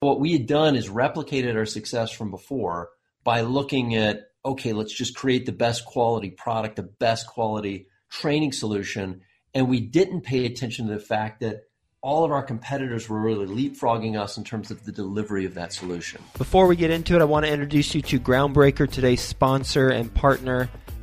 what we had done is replicated our success from before by looking at, okay, let's just create the best quality product, the best quality training solution. And we didn't pay attention to the fact that all of our competitors were really leapfrogging us in terms of the delivery of that solution. Before we get into it, I want to introduce you to Groundbreaker, today's sponsor and partner.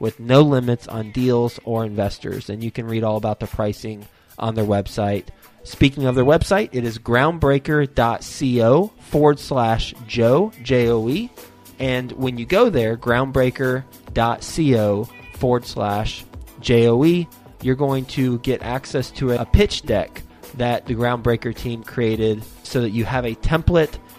with no limits on deals or investors. And you can read all about the pricing on their website. Speaking of their website, it is groundbreaker.co/Joe, J-O-E. And when you go there, groundbreaker.co/Joe, you're going to get access to a pitch deck that the Groundbreaker team created so that you have a template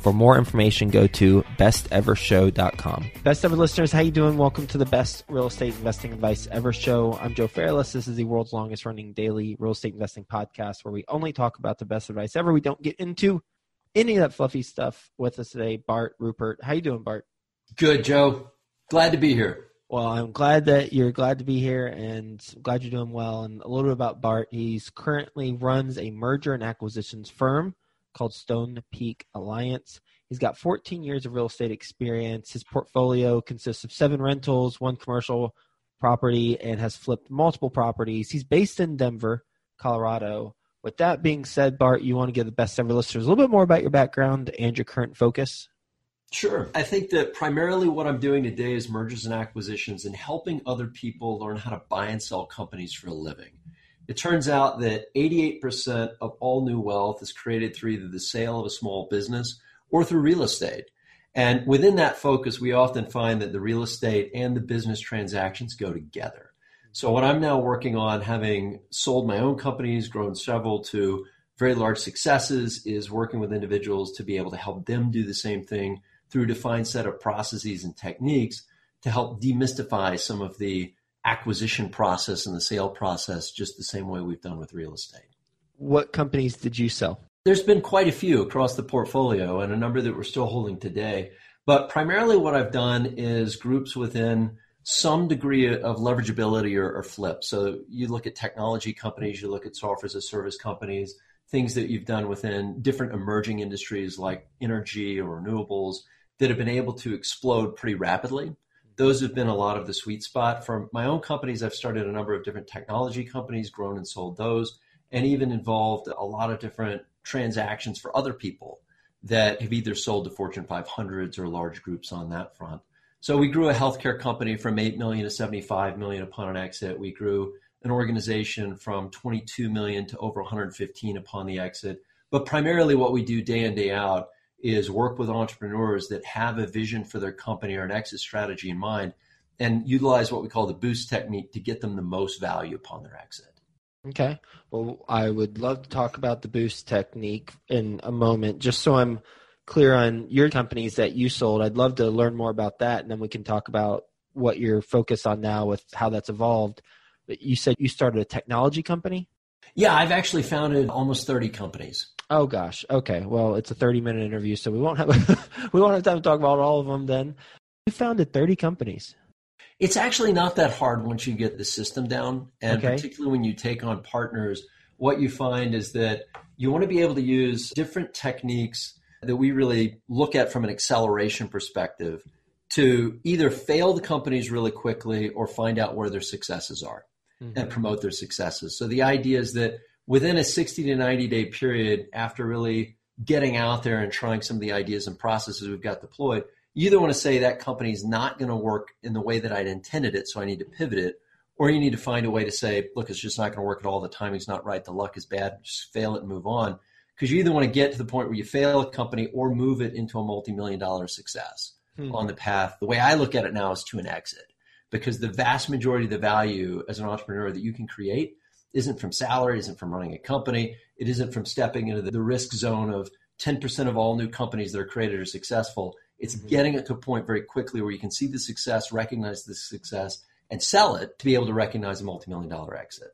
For more information, go to bestevershow.com. Best Ever listeners, how you doing? Welcome to the Best Real Estate Investing Advice Ever Show. I'm Joe Fairless. This is the world's longest running daily real estate investing podcast where we only talk about the best advice ever. We don't get into any of that fluffy stuff. With us today, Bart Rupert. How you doing, Bart? Good, Joe. Glad to be here. Well, I'm glad that you're glad to be here and glad you're doing well. And a little bit about Bart. He's currently runs a merger and acquisitions firm called Stone Peak Alliance. He's got 14 years of real estate experience. His portfolio consists of 7 rentals, 1 commercial property, and has flipped multiple properties. He's based in Denver, Colorado. With that being said, Bart, you want to give the Best Ever listeners a little bit more about your background and your current focus? Sure. I think that primarily what I'm doing today is mergers and acquisitions and helping other people learn how to buy and sell companies for a living. It turns out that 88% of all new wealth is created through either the sale of a small business or through real estate. And within that focus, we often find that the real estate and the business transactions go together. So what I'm now working on, having sold my own companies, grown several to very large successes, is working with individuals to be able to help them do the same thing through a defined set of processes and techniques to help demystify some of the acquisition process and the sale process, just the same way we've done with real estate. What companies did you sell? There's been quite a few across the portfolio and a number that we're still holding today. But primarily what I've done is groups within some degree of leverageability or flip. So you look at technology companies, you look at software as a service companies, things that you've done within different emerging industries like energy or renewables that have been able to explode pretty rapidly. Those have been a lot of the sweet spot. From my own companies, I've started a number of different technology companies, grown and sold those, and even involved a lot of different transactions for other people that have either sold to Fortune 500s or large groups on that front. So we grew a healthcare company from 8 million to 75 million upon an exit. We grew an organization from 22 million to over 115 upon the exit. But primarily what we do day in, day out is work with entrepreneurs that have a vision for their company or an exit strategy in mind and utilize what we call the boost technique to get them the most value upon their exit. Okay. Well, I would love to talk about the boost technique in a moment, just so I'm clear on your companies that you sold. I'd love to learn more about that, and then we can talk about what you're focused on now with how that's evolved. But you said you started a technology company? Yeah, I've actually founded almost 30 companies. Oh gosh. Okay. Well, it's a 30-minute interview, so we won't have time to talk about all of them then. You founded 30 companies. It's actually not that hard once you get the system down. And particularly when you take on partners, what you find is that you want to be able to use different techniques that we really look at from an acceleration perspective to either fail the companies really quickly or find out where their successes are and promote their successes. So the idea is that within a 60 to 90 day period, after really getting out there and trying some of the ideas and processes we've got deployed, you either want to say that company is not going to work in the way that I'd intended it, so I need to pivot it, or you need to find a way to say, look, it's just not going to work at all. The timing's not right. The luck is bad. Just fail it and move on. Because you either want to get to the point where you fail a company or move it into a multi-million-dollar success on the path. The way I look at it now is to an exit, because the vast majority of the value as an entrepreneur that you can create isn't from salary, isn't from running a company. It isn't from stepping into the risk zone of 10% of all new companies that are created are successful. It's getting it to a point very quickly where you can see the success, recognize the success, and sell it to be able to recognize a multi-million-dollar exit.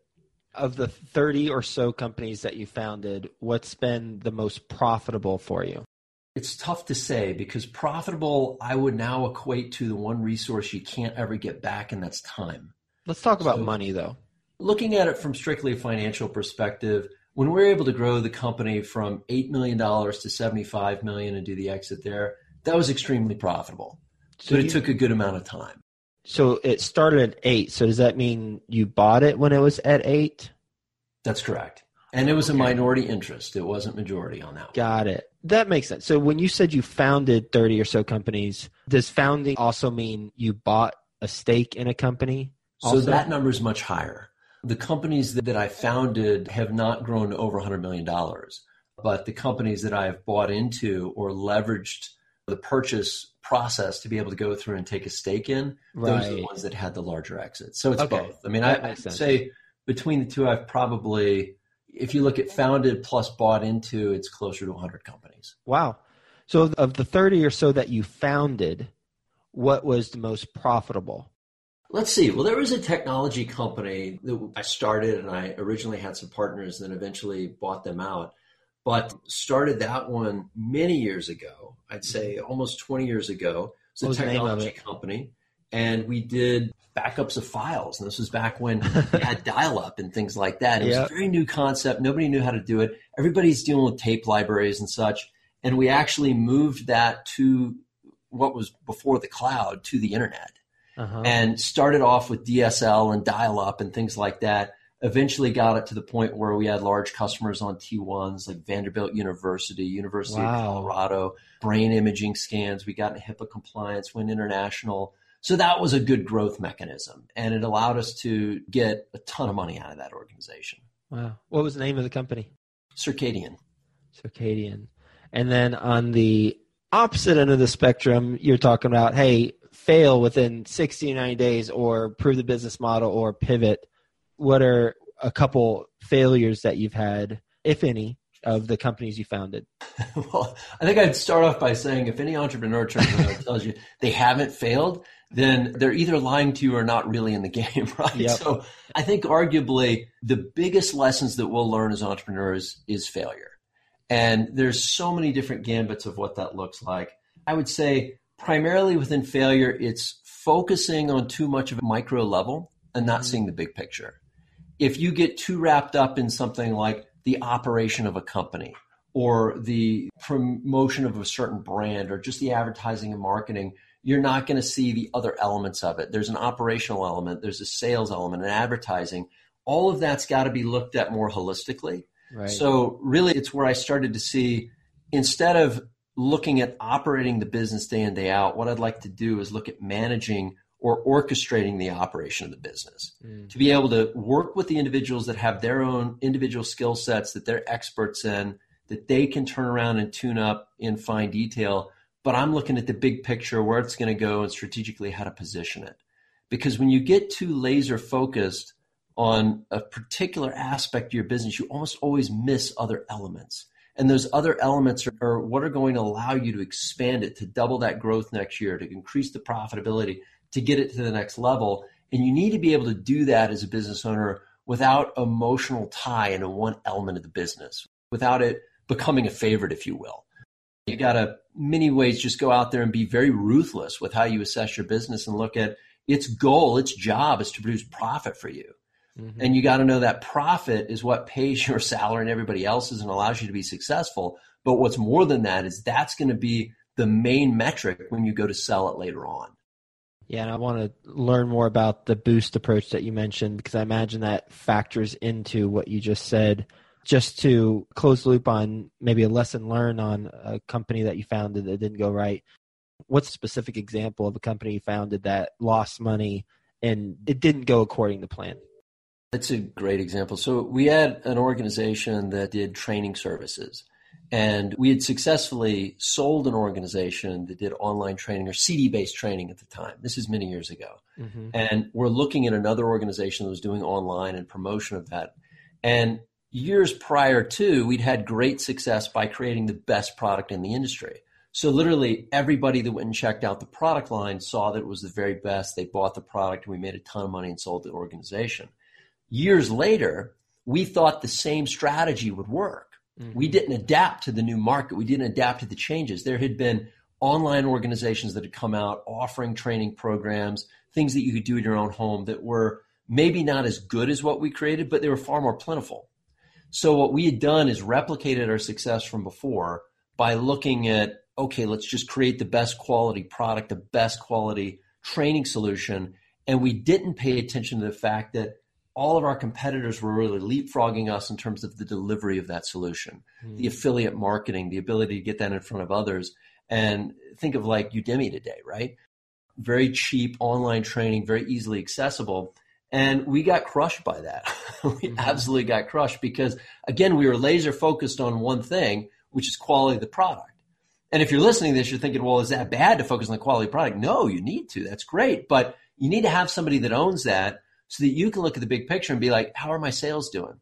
Of the 30 or so companies that you founded, what's been the most profitable for you? It's tough to say, because profitable, I would now equate to the one resource you can't ever get back, and that's time. Let's talk about money, though. Looking at it from strictly a financial perspective, when we're able to grow the company from $8 million to $75 million and do the exit there, that was extremely profitable, but it took a good amount of time. So it started at 8. So does that mean you bought it when it was at 8? That's correct. And it was a minority interest. It wasn't majority on that one. Got it. That makes sense. So when you said you founded 30 or so companies, does founding also mean you bought a stake in a company? Also? So that number is much higher. The companies that I founded have not grown to over $100 million, but the companies that I've bought into or leveraged the purchase process to be able to go through and take a stake in, those are the ones that had the larger exits. So it's both. I mean, I'd say between the two, I've probably, if you look at founded plus bought into, it's closer to 100 companies. Wow. So of the 30 or so that you founded, what was the most profitable? Let's see. Well, there was a technology company that I started, and I originally had some partners and then eventually bought them out. But started that one many years ago, I'd say almost 20 years ago. It's a technology company. And we did backups of files. And this was back when we had dial-up and things like that. It was a very new concept. Nobody knew how to do it. Everybody's dealing with tape libraries and such. And we actually moved that to what was before the cloud, to the internet. And started off with DSL and dial-up and things like that. Eventually got it to the point where we had large customers on T1s like Vanderbilt University, University of Colorado, brain imaging scans. We got into HIPAA compliance, went international. So that was a good growth mechanism. And it allowed us to get a ton of money out of that organization. Wow. What was the name of the company? Circadian. And then on the opposite end of the spectrum, you're talking about, hey, fail within 60 to 90 days or prove the business model or pivot. What are a couple failures that you've had, if any, of the companies you founded? Well, I think I'd start off by saying if any entrepreneur tells you they haven't failed, then they're either lying to you or not really in the game, right? Yep. So I think arguably the biggest lessons that we'll learn as entrepreneurs is failure. And there's so many different gambits of what that looks like. I would say primarily within failure, it's focusing on too much of a micro level and not seeing the big picture. If you get too wrapped up in something like the operation of a company or the promotion of a certain brand or just the advertising and marketing, you're not going to see the other elements of it. There's an operational element, there's a sales element, and advertising. All of that's got to be looked at more holistically. Right. So really it's where I started to see, instead of looking at operating the business day in, day out, what I'd like to do is look at managing or orchestrating the operation of the business, to be able to work with the individuals that have their own individual skill sets that they're experts in, that they can turn around and tune up in fine detail. But I'm looking at the big picture, where it's going to go and strategically how to position it. Because when you get too laser focused on a particular aspect of your business, you almost always miss other elements. And those other elements are what are going to allow you to expand it, to double that growth next year, to increase the profitability, to get it to the next level. And you need to be able to do that as a business owner without emotional tie into one element of the business, without it becoming a favorite, if you will. You got to, many ways, just go out there and be very ruthless with how you assess your business and look at its goal, its job is to produce profit for you. Mm-hmm. And you got to know that profit is what pays your salary and everybody else's and allows you to be successful. But what's more than that is that's going to be the main metric when you go to sell it later on. Yeah, and I want to learn more about the boost approach that you mentioned, because I imagine that factors into what you just said. Just to close the loop on maybe a lesson learned on a company that you founded that didn't go right, what's a specific example of a company you founded that lost money and it didn't go according to plan? That's a great example. So we had an organization that did training services, and we had successfully sold an organization that did online training, or CD-based training at the time. This is many years ago. Mm-hmm. And we're looking at another organization that was doing online and promotion of that. And years prior to, we'd had great success by creating the best product in the industry. So literally everybody that went and checked out the product line saw that it was the very best. They bought the product, and we made a ton of money and sold the organization. Years later, we thought the same strategy would work. Mm-hmm. We didn't adapt to the new market. We didn't adapt to the changes. There had been online organizations that had come out offering training programs, things that you could do in your own home that were maybe not as good as what we created, but they were far more plentiful. So what we had done is replicated our success from before by looking at, okay, let's just create the best quality product, the best quality training solution. And we didn't pay attention to the fact that all of our competitors were really leapfrogging us in terms of the delivery of that solution, the affiliate marketing, the ability to get that in front of others. And think of like Udemy today, right? Very cheap online training, very easily accessible. And we got crushed by that. We absolutely got crushed because, again, we were laser focused on one thing, which is quality of the product. And if you're listening to this, you're thinking, well, is that bad to focus on the quality of the product? No, you need to. That's great. But you need to have somebody that owns that so that you can look at the big picture and be like, how are my sales doing?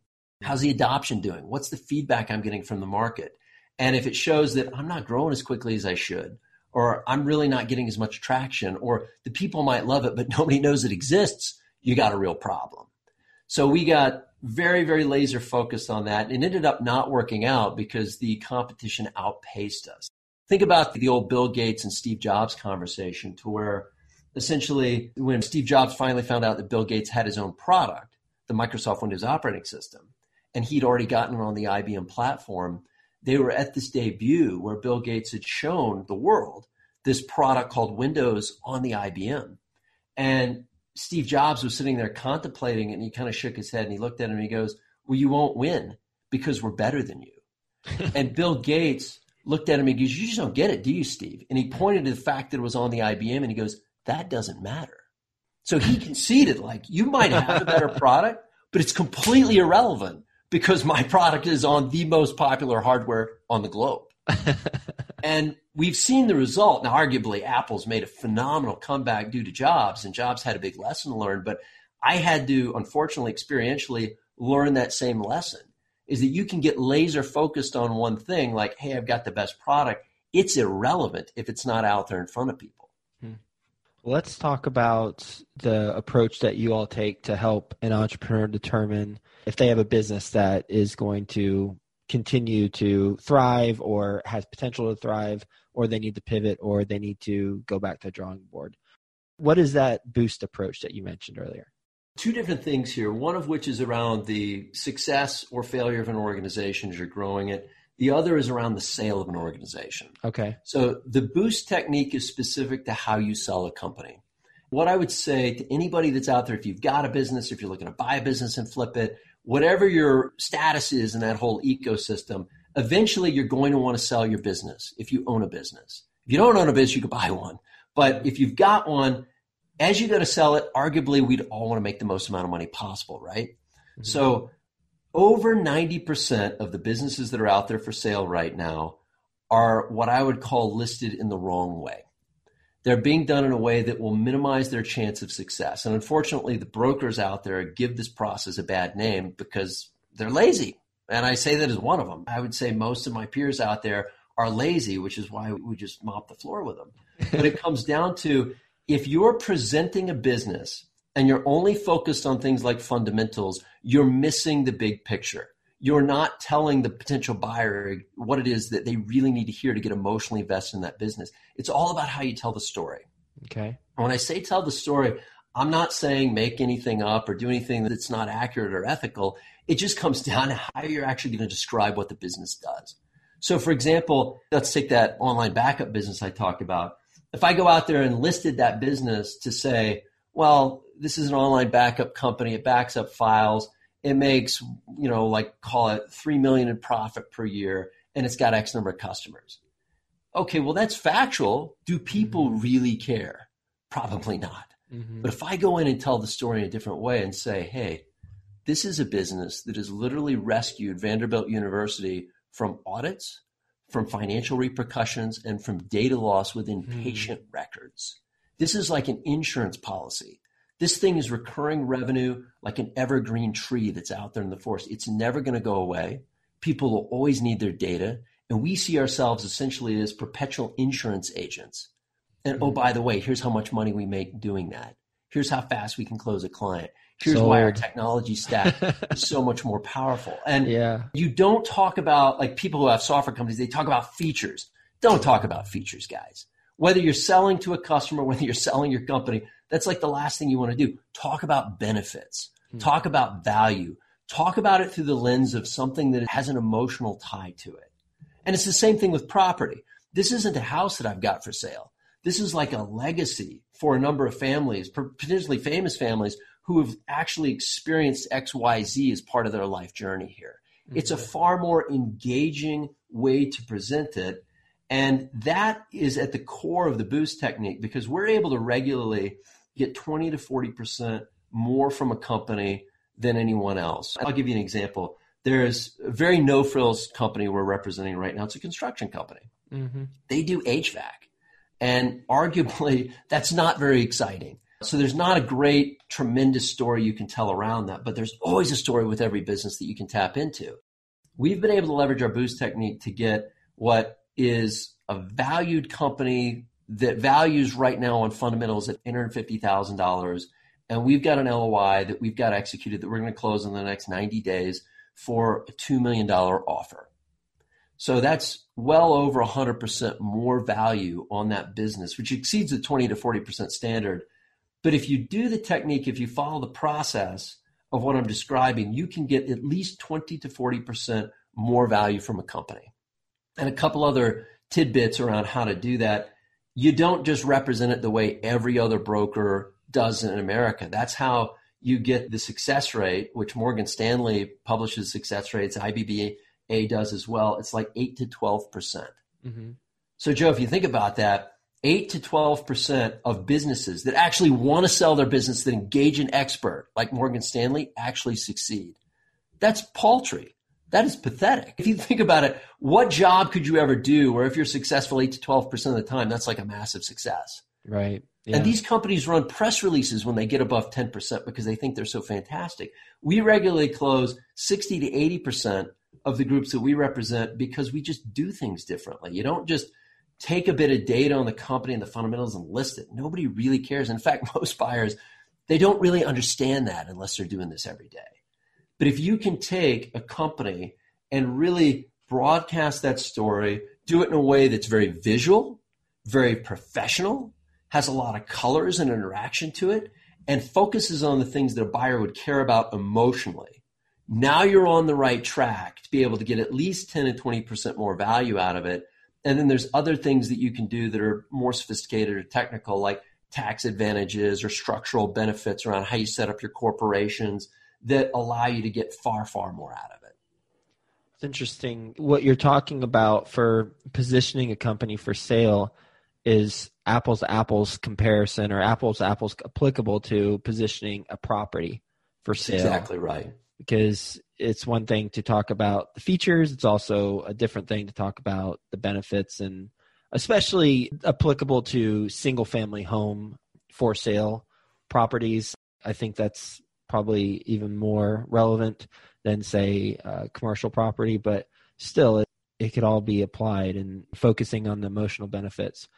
How's the adoption doing? What's the feedback I'm getting from the market? And if it shows that I'm not growing as quickly as I should, or I'm really not getting as much traction, or the people might love it, but nobody knows it exists, you got a real problem. So we got very, very laser focused on that and ended up not working out because the competition outpaced us. Think about the old Bill Gates and Steve Jobs conversation, to where essentially when Steve Jobs finally found out that Bill Gates had his own product, the Microsoft Windows operating system, and he'd already gotten it on the IBM platform, they were at this debut where Bill Gates had shown the world this product called Windows on the IBM. And Steve Jobs was sitting there contemplating it, and he kind of shook his head and he looked at him and he goes, well, you won't win because we're better than you. And Bill Gates looked at him and he goes, you just don't get it, do you, Steve? And he pointed to the fact that it was on the IBM and he goes, that doesn't matter. So he conceded, like, you might have a better product, but it's completely irrelevant because my product is on the most popular hardware on the globe. And we've seen the result. Now, arguably, Apple's made a phenomenal comeback due to Jobs, and Jobs had a big lesson to learn. But I had to, unfortunately, experientially learn that same lesson, is that you can get laser focused on one thing, like, hey, I've got the best product. It's irrelevant if it's not out there in front of people. Let's talk about the approach that you all take to help an entrepreneur determine if they have a business that is going to continue to thrive or has potential to thrive, or they need to pivot, or they need to go back to the drawing board. What is that boost approach that you mentioned earlier? Two different things here, one of which is around the success or failure of an organization as you're growing it. The other is around the sale of an organization. Okay. So the boost technique is specific to how you sell a company. What I would say to anybody that's out there, if you've got a business, if you're looking to buy a business and flip it, whatever your status is in that whole ecosystem, Eventually, you're going to want to sell your business if you own a business. If you don't own a business, you could buy one. But if you've got one, as you go to sell it, arguably, we'd all want to make the most amount of money possible, right? Mm-hmm. So over 90% of the businesses that are out there for sale right now are what I would call listed in the wrong way. They're being done in a way that will minimize their chance of success. And unfortunately, the brokers out there give this process a bad name because they're lazy. And I say that as one of them. I would say most of my peers out there are lazy, which is why we just mop the floor with them. But it comes down to, if you're presenting a business and you're only focused on things like fundamentals, you're missing the big picture. You're not telling the potential buyer what it is that they really need to hear to get emotionally invested in that business. It's all about how you tell the story. Okay. And when I say tell the story, I'm not saying make anything up or do anything that's not accurate or ethical. It just comes down to how you're actually going to describe what the business does. So for example, let's take that online backup business I talked about. If I go out there and listed that business to say, well, this is an online backup company. It backs up files. It makes, call it $3 million in profit per year, and it's got X number of customers. Okay, well, that's factual. Do people really care? Probably not. Mm-hmm. But if I go in and tell the story in a different way and say, hey, this is a business that has literally rescued Vanderbilt University from audits, from financial repercussions, and from data loss within patient records. This is like an insurance policy. This thing is recurring revenue like an evergreen tree that's out there in the forest. It's never going to go away. People will always need their data. And we see ourselves essentially as perpetual insurance agents. And oh, by the way, here's how much money we make doing that. Here's how fast we can close a client. Here's why our technology stack is so much more powerful. And you don't talk about, like, people who have software companies, they talk about features. Don't talk about features, guys. Whether you're selling to a customer, whether you're selling your company, that's like the last thing you want to do. Talk about benefits. Talk about value. Talk about it through the lens of something that has an emotional tie to it. And it's the same thing with property. This isn't a house that I've got for sale. This is like a legacy for a number of families, potentially famous families, who have actually experienced XYZ as part of their life journey here. Mm-hmm. It's a far more engaging way to present it. And that is at the core of the boost technique, because we're able to regularly get 20 to 40% more from a company than anyone else. I'll give you an example. There's a very no-frills company we're representing right now. It's a construction company. Mm-hmm. They do HVAC. And arguably, that's not very exciting. So there's not a great, tremendous story you can tell around that, but there's always a story with every business that you can tap into. We've been able to leverage our boost technique to get what is a valued company that values right now on fundamentals at $850,000. And we've got an LOI that we've got executed that we're going to close in the next 90 days for a $2 million offer. So that's well over 100% more value on that business, which exceeds the 20 to 40% standard. But if you do the technique, if you follow the process of what I'm describing, you can get at least 20 to 40% more value from a company. And a couple other tidbits around how to do that. You don't just represent it the way every other broker does in America. That's how you get the success rate, which Morgan Stanley publishes success rates, IBBA does as well. It's like 8 to 12%. Mm-hmm. So, Joe, if you think about that, 8 to 12% of businesses that actually want to sell their business, that engage an expert like Morgan Stanley, actually succeed. That's paltry. That is pathetic. If you think about it, what job could you ever do where if you're successful 8 to 12% of the time, that's like a massive success? Right. Yeah. And these companies run press releases when they get above 10% because they think they're so fantastic. We regularly close 60 to 80% of the groups that we represent because we just do things differently. You don't just take a bit of data on the company and the fundamentals and list it. Nobody really cares. In fact, most buyers, they don't really understand that unless they're doing this every day. But if you can take a company and really broadcast that story, do it in a way that's very visual, very professional, has a lot of colors and interaction to it, and focuses on the things that a buyer would care about emotionally, now you're on the right track to be able to get at least 10 and 20% more value out of it. And then there's other things that you can do that are more sophisticated or technical, like tax advantages or structural benefits around how you set up your corporations that allow you to get far, far more out of it. interesting. What you're talking about for positioning a company for sale is apples to apples comparison, or apples to apples applicable to positioning a property for sale. That's exactly right. Because it's one thing to talk about the features. It's also a different thing to talk about the benefits, and especially applicable to single family home for sale properties. I think that's probably even more relevant than, say, commercial property, but still it could all be applied, and focusing on the emotional benefits.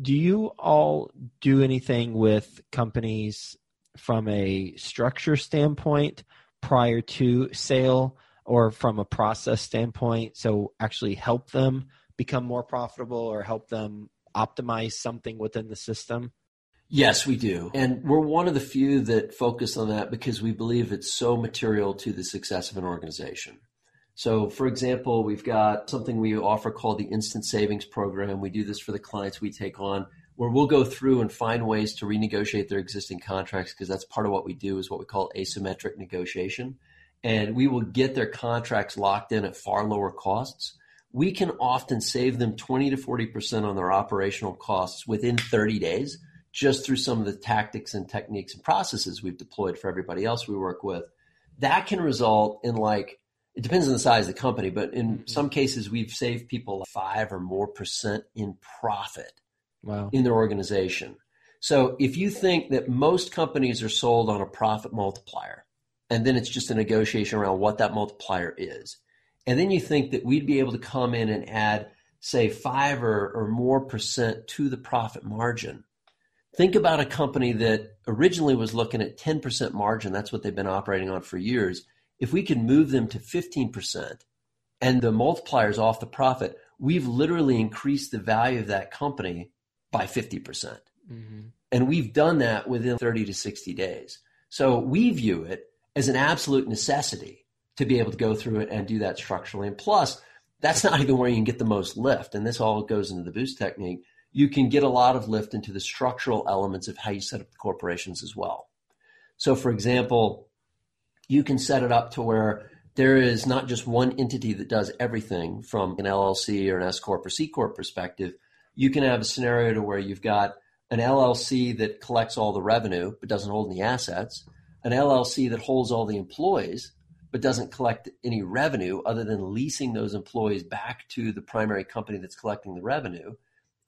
Do you all do anything with companies from a structure standpoint prior to sale, or from a process standpoint? So actually help them become more profitable or help them optimize something within the system? Yes, we do. And we're one of the few that focus on that because we believe it's so material to the success of an organization. So for example, we've got something we offer called the Instant Savings Program. We do this for the clients we take on, where we'll go through and find ways to renegotiate their existing contracts, because that's part of what we do, is what we call asymmetric negotiation. And we will get their contracts locked in at far lower costs. We can often save them 20 to 40% on their operational costs within 30 days. Just through some of the tactics and techniques and processes we've deployed for everybody else we work with. That can result in, like, it depends on the size of the company, but in some cases we've saved people 5% or more in profit. Wow. In their organization. So if you think that most companies are sold on a profit multiplier, and then it's just a negotiation around what that multiplier is, and then you think that we'd be able to come in and add, say, 5% or more to the profit margin. Think about a company that originally was looking at 10% margin. That's what they've been operating on for years. If we can move them to 15% and the multipliers off the profit, we've literally increased the value of that company by 50%. Mm-hmm. And we've done that within 30 to 60 days. So we view it as an absolute necessity to be able to go through it and do that structurally. And plus, that's not even where you can get the most lift. And this all goes into the boost technique. You can get a lot of lift into the structural elements of how you set up the corporations as well. So for example, you can set it up to where there is not just one entity that does everything from an LLC or an S Corp or C Corp perspective. You can have a scenario to where you've got an LLC that collects all the revenue but doesn't hold any assets, an LLC that holds all the employees but doesn't collect any revenue other than leasing those employees back to the primary company that's collecting the revenue.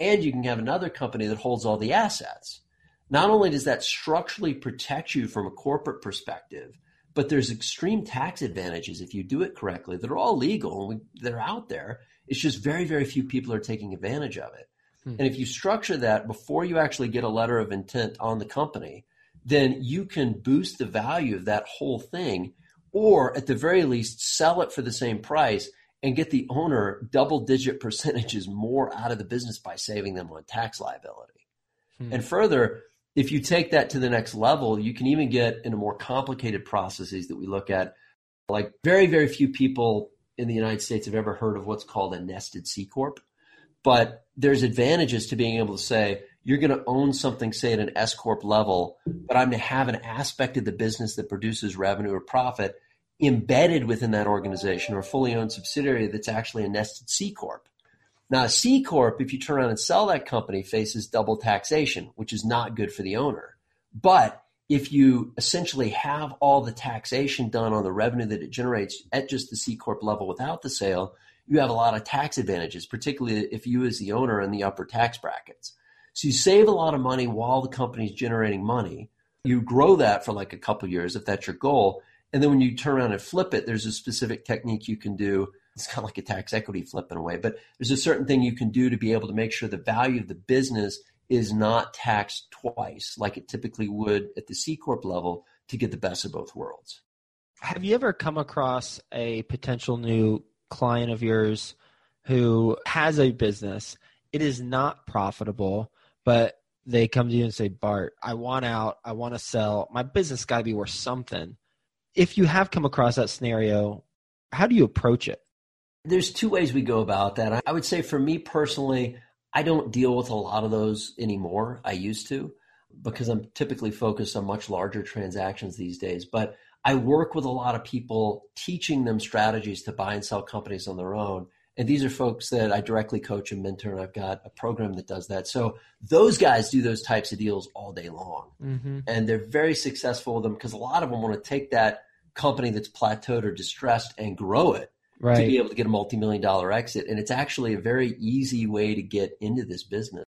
And you can have another company that holds all the assets. Not only does that structurally protect you from a corporate perspective, but there's extreme tax advantages if you do it correctly. They're all legal and they're out there. It's just very, very few people are taking advantage of it. Hmm. And if you structure that before you actually get a letter of intent on the company, then you can boost the value of that whole thing, or at the very least sell it for the same price and get the owner double-digit percentages more out of the business by saving them on tax liability. Hmm. And further, if you take that to the next level, you can even get into more complicated processes that we look at. Like, very, very few people in the United States have ever heard of what's called a nested C Corp. But there's advantages to being able to say, you're going to own something, say, at an S Corp level, but I'm going to have an aspect of the business that produces revenue or profit embedded within that organization, or a fully owned subsidiary that's actually a nested C Corp. Now, a C Corp, if you turn around and sell that company, faces double taxation, which is not good for the owner. But if you essentially have all the taxation done on the revenue that it generates at just the C Corp level without the sale, you have a lot of tax advantages, particularly if you as the owner are in the upper tax brackets. So you save a lot of money while the company's generating money. You grow that for like a couple of years if that's your goal. And then when you turn around and flip it, there's a specific technique you can do. It's kind of like a tax equity flip in a way, but there's a certain thing you can do to be able to make sure the value of the business is not taxed twice like it typically would at the C Corp level, to get the best of both worlds. Have you ever come across a potential new client of yours who has a business? It is not profitable, but they come to you and say, Bart, I want out. I want to sell. My business got to be worth something. If you have come across that scenario, how do you approach it? There's two ways we go about that. I would say for me personally, I don't deal with a lot of those anymore. I used to, because I'm typically focused on much larger transactions these days. But I work with a lot of people teaching them strategies to buy and sell companies on their own. And these are folks that I directly coach and mentor, and I've got a program that does that. So those guys do those types of deals all day long. Mm-hmm. And they're very successful with them because a lot of them want to take that company that's plateaued or distressed and grow it to be able to get a multi-million-dollar exit. And it's actually a very easy way to get into this business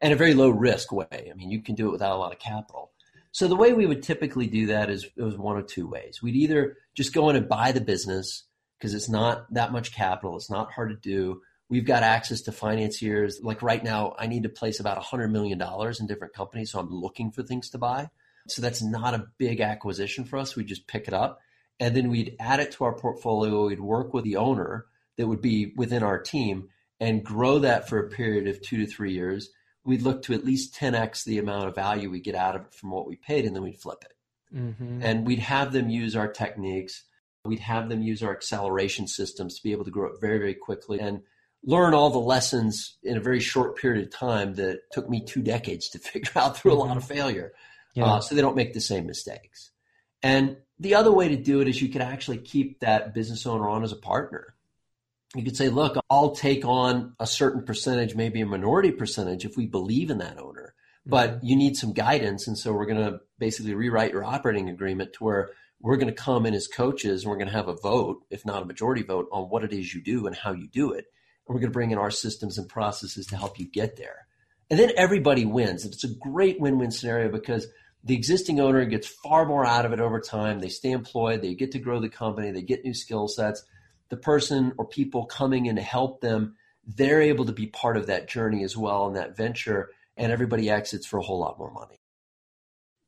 and a very low-risk way. I mean, you can do it without a lot of capital. So the way we would typically do that is it was one of two ways. We'd either just go in and buy the business because it's not that much capital. It's not hard to do. We've got access to financiers. Like right now, I need to place about $100 million in different companies, so I'm looking for things to buy. So that's not a big acquisition for us. We just pick it up, and then we'd add it to our portfolio. We'd work with the owner that would be within our team and grow that for a period of 2 to 3 years. We'd look to at least 10x the amount of value we get out of it from what we paid, and then we'd flip it. Mm-hmm. And we'd have them use our techniques. We'd have them use our acceleration systems to be able to grow it very, very quickly and learn all the lessons in a very short period of time that took me 2 decades to figure out through a lot of failure. Yeah. So they don't make the same mistakes. And the other way to do it is you could actually keep that business owner on as a partner. You could say, look, I'll take on a certain percentage, maybe a minority percentage if we believe in that owner, but you need some guidance. And so we're going to basically rewrite your operating agreement to where we're going to come in as coaches and we're going to have a vote, if not a majority vote, on what it is you do and how you do it. And we're going to bring in our systems and processes to help you get there. And then everybody wins. And it's a great win-win scenario because the existing owner gets far more out of it over time. They stay employed. They get to grow the company. They get new skill sets. The person or people coming in to help them, they're able to be part of that journey as well in that venture, and everybody exits for a whole lot more money.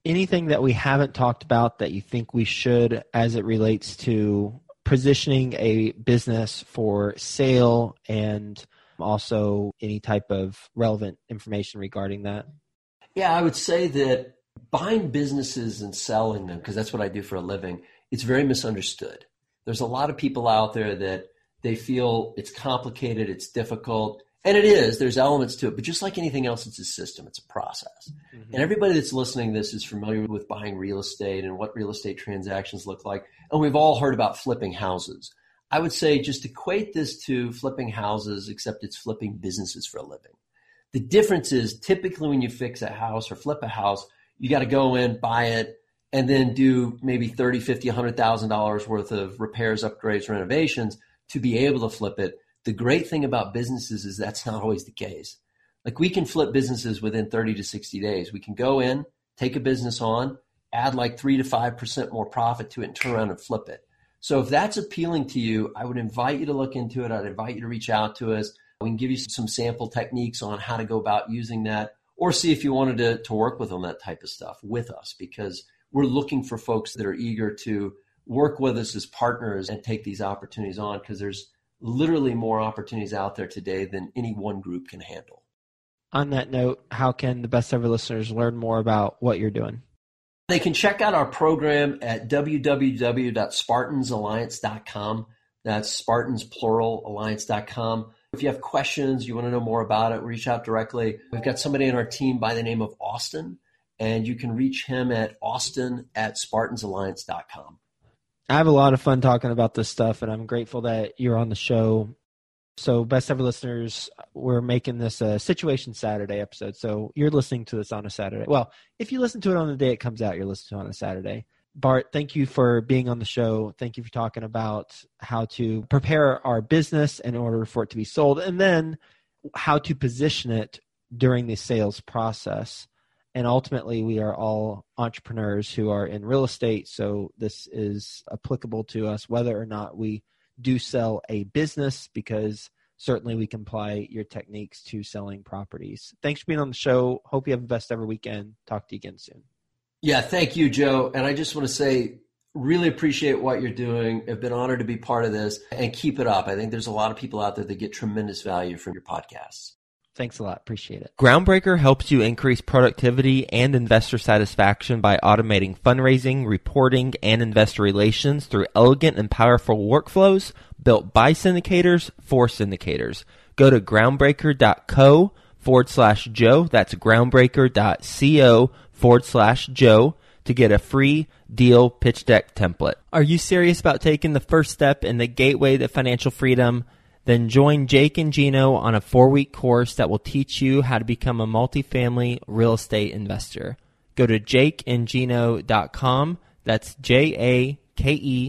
Anything that we haven't talked about that you think we should as it relates to positioning a business for sale and also any type of relevant information regarding that? Yeah, I would say that buying businesses and selling them, because that's what I do for a living, it's very misunderstood. There's a lot of people out there that they feel it's complicated, it's difficult, and it is. There's elements to it, but just like anything else, it's a system, it's a process. Mm-hmm. And everybody that's listening to this is familiar with buying real estate and what real estate transactions look like, and we've all heard about flipping houses. I would say just equate this to flipping houses, except it's flipping businesses for a living. The difference is typically when you fix a house or flip a house, you got to go in, buy it, and then do maybe $30,000, $50,000, $100,000 worth of repairs, upgrades, renovations to be able to flip it. The great thing about businesses is that's not always the case. Like we can flip businesses within 30 to 60 days. We can go in, take a business on, add like 3 to 5% more profit to it and turn around and flip it. So if that's appealing to you, I would invite you to look into it. I'd invite you to reach out to us. We can give you some sample techniques on how to go about using that or see if you wanted to work with on that type of stuff with us because we're looking for folks that are eager to work with us as partners and take these opportunities on because there's literally more opportunities out there today than any one group can handle. On that note, how can the Best Ever listeners learn more about what you're doing? They can check out our program at www.spartansalliance.com. That's Spartans, plural, alliance.com. If you have questions, you want to know more about it, reach out directly. We've got somebody on our team by the name of Austin, and you can reach him at austin@spartansalliance.com. I have a lot of fun talking about this stuff, and I'm grateful that you're on the show. So Best Ever listeners, we're making this a Situation Saturday episode. So you're listening to this on a Saturday. Well, if you listen to it on the day it comes out, you're listening to it on a Saturday. Bart, thank you for being on the show. Thank you for talking about how to prepare our business in order for it to be sold and then how to position it during the sales process. And ultimately, we are all entrepreneurs who are in real estate, so this is applicable to us whether or not we do sell a business because certainly we can apply your techniques to selling properties. Thanks for being on the show. Hope you have the best ever weekend. Talk to you again soon. Yeah, thank you, Joe. And I just want to say, really appreciate what you're doing. I've been honored to be part of this and keep it up. I think there's a lot of people out there that get tremendous value from your podcasts. Thanks a lot. Appreciate it. Groundbreaker helps you increase productivity and investor satisfaction by automating fundraising, reporting, and investor relations through elegant and powerful workflows built by syndicators for syndicators. Go to groundbreaker.co/Joe. That's groundbreaker.co/Joe to get a free deal pitch deck template. Are you serious about taking the first step in the gateway to financial freedom? Then join Jake and Gino on a 4-week course that will teach you how to become a multifamily real estate investor. Go to jakeandgino.com. That's JAKEANDGINO.com.